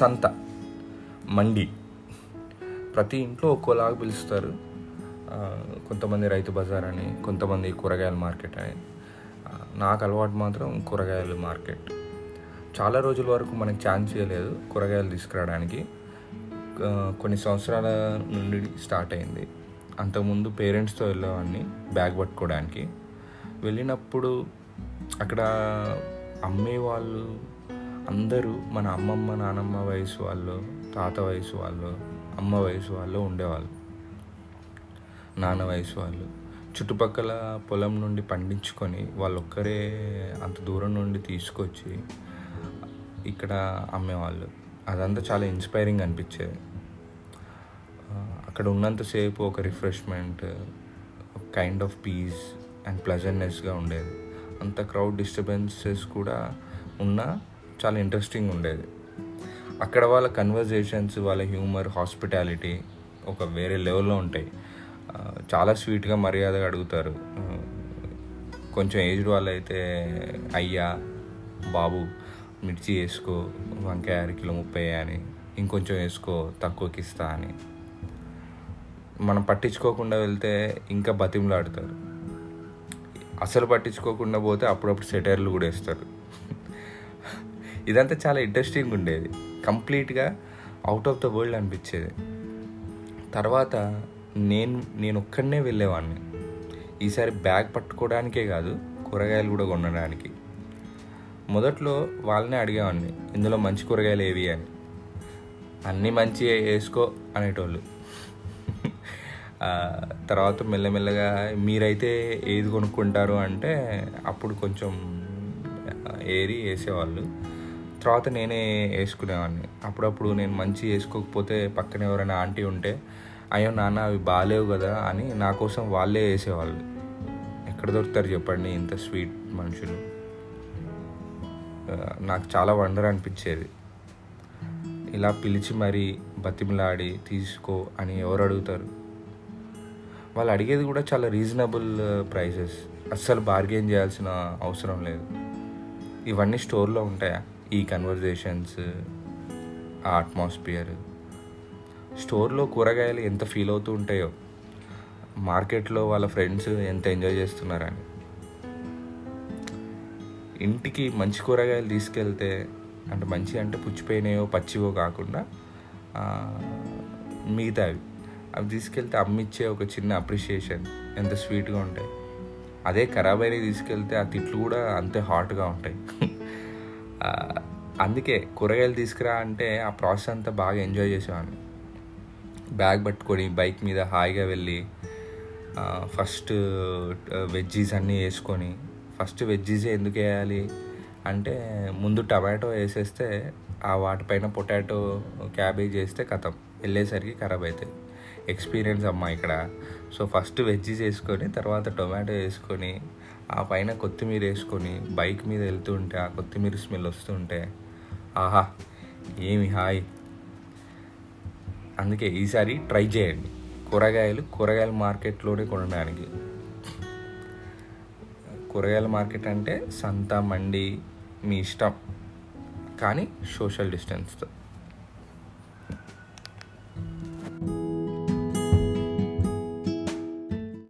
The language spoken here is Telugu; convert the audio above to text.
సంత, మండి, ప్రతి ఇంట్లో ఒక్కోలాగా పిలుస్తారు. కొంతమంది రైతు బజార్ అని, కొంతమంది కూరగాయల మార్కెట్ అని. నాకు అలవాటు మాత్రం కూరగాయల మార్కెట్. చాలా రోజుల వరకు మనకు ఛాన్స్ ఇవ్వలేదు కూరగాయలు తీసుకురావడానికి. కొన్ని సంవత్సరాల నుండి స్టార్ట్ అయింది. అంతకుముందు పేరెంట్స్తో వెళ్ళేవాడిని బ్యాగ్ పట్టుకోవడానికి. వెళ్ళినప్పుడు అక్కడ అమ్మేవాళ్ళు అందరూ మన అమ్మమ్మ, నానమ్మ వయసు వాళ్ళు, తాత వయసు వాళ్ళు, అమ్మ వయసు వాళ్ళు ఉండేవాళ్ళు, నాన్న వయసు వాళ్ళు. చుట్టుపక్కల పొలం నుండి పండించుకొని వాళ్ళొక్కరే అంత దూరం నుండి తీసుకొచ్చి ఇక్కడ అమ్మేవాళ్ళు. అదంతా చాలా ఇన్స్పైరింగ్ అనిపించేది. అక్కడ ఉన్నంతసేపు ఒక రిఫ్రెష్మెంట్, ఒక కైండ్ ఆఫ్ పీస్ అండ్ ప్లెజెంట్నెస్గా ఉండేది. అంత క్రౌడ్ డిస్టర్బెన్సెస్ కూడా ఉన్నా చాలా ఇంట్రెస్టింగ్ ఉండేది. అక్కడ వాళ్ళ కన్వర్జేషన్స్, వాళ్ళ హ్యూమర్, హాస్పిటాలిటీ ఒక వేరే లెవెల్లో ఉంటాయి. చాలా స్వీట్గా, మర్యాదగా అడుగుతారు. కొంచెం ఏజ్డ్ వాళ్ళు అయితే అయ్యా, బాబు, మిర్చి వేసుకో, వంకాయ 6 కిలో 30 అని, ఇంకొంచెం వేసుకో, తక్కువకి ఇస్తా అని. మనం పట్టించుకోకుండా వెళ్తే ఇంకా బతిమలాడతారు. అసలు పట్టించుకోకుండా పోతే అప్పుడప్పుడు సెటైర్లు కూడా వేస్తారు. ఇదంతా చాలా ఇంట్రెస్టింగ్ ఉండేది. కంప్లీట్గా అవుట్ ఆఫ్ ద వరల్డ్ అనిపించేది. తర్వాత నేను ఒక్కడనే వెళ్ళేవాడిని. ఈసారి బ్యాగ్ పట్టుకోవడానికే కాదు, కూరగాయలు కూడా కొనడానికి. మొదట్లో వాళ్ళనే అడిగేవాడిని, ఇందులో మంచి కూరగాయలు ఏవి అని. అన్నీ మంచి వేసుకో అనేటోళ్ళు. తర్వాత మెల్లమెల్లగా మీరైతే ఏది కొనుక్కుంటారు అంటే అప్పుడు కొంచెం ఏరి వేసేవాళ్ళు. తర్వాత నేనే వేసుకునేవాడిని. అప్పుడప్పుడు నేను మంచి వేసుకోకపోతే పక్కన ఎవరైనా ఆంటీ ఉంటే, అయ్యో నాన్న అవి బాగాలేవు కదా అని నా కోసం వాళ్ళే వేసేవాళ్ళు. ఎక్కడ దొరుకుతారు చెప్పండి ఇంత స్వీట్ మనుషులు. నాకు చాలా వండర్ అనిపించేది. ఇలా పిలిచి మరీ బతిమలాడి తీసుకో అని ఎవరు అడుగుతారు. వాళ్ళు అడిగేది కూడా చాలా రీజనబుల్ ప్రైసెస్. అస్సలు బార్గెన్ చేయాల్సిన అవసరం లేదు. ఇవన్నీ స్టోర్లో ఉంటాయా? ఈ కన్వర్జేషన్స్, ఆ అట్మాస్ఫియర్. స్టోర్లో కూరగాయలు ఎంత ఫీల్ అవుతూ ఉంటాయో, మార్కెట్లో వాళ్ళ ఫ్రెండ్స్ ఎంత ఎంజాయ్ చేస్తున్నారని. ఇంటికి మంచి కూరగాయలు తీసుకెళ్తే, అంటే మంచి అంటే పుచ్చిపోయినాయో పచ్చివో కాకుండా మిగతావి, అవి తీసుకెళ్తే అమ్మిచ్చే ఒక చిన్న అప్రిషియేషన్ ఎంత స్వీట్గా ఉంటాయి. అదే ఖరాబ్ అయినవి తీసుకెళ్తే ఆ తిట్లు కూడా అంతే హాట్గా ఉంటాయి. అందుకే కూరగాయలు తీసుకురా అంటే ఆ ప్రాసెస్ అంతా బాగా ఎంజాయ్ చేసేవాడిని. బ్యాగ్ పట్టుకొని బైక్ మీద హాయిగా వెళ్ళి ఫస్ట్ వెజ్జీస్ అన్నీ వేసుకొని, ఫస్ట్ వెజ్జీసే ఎందుకు వేయాలి అంటే ముందు టమాటో వేసేస్తే ఆ వాటిపైన పొటాటో, క్యాబేజ్ వేస్తే కథం, వెళ్ళేసరికి ఖరాబ్ అవుతాయి. ఎక్స్పీరియన్స్ అమ్మా ఇక్కడ. సో ఫస్ట్ వెజ్జీస్ వేసుకొని, తర్వాత టొమాటో వేసుకొని, ఆ పైన కొత్తిమీర వేసుకొని బైక్ మీద వెళ్తుంటే ఆ కొత్తిమీర స్మెల్ వస్తుంటే ఆహా ఏమి హాయ్. అందుకే ఈసారి ట్రై చేయండి కూరగాయలు కూరగాయల మార్కెట్లోనే కొనడానికి. కూరగాయల మార్కెట్ అంటే సంత, మండి మీ ఇష్టం, కానీ సోషల్ డిస్టెన్స్తో.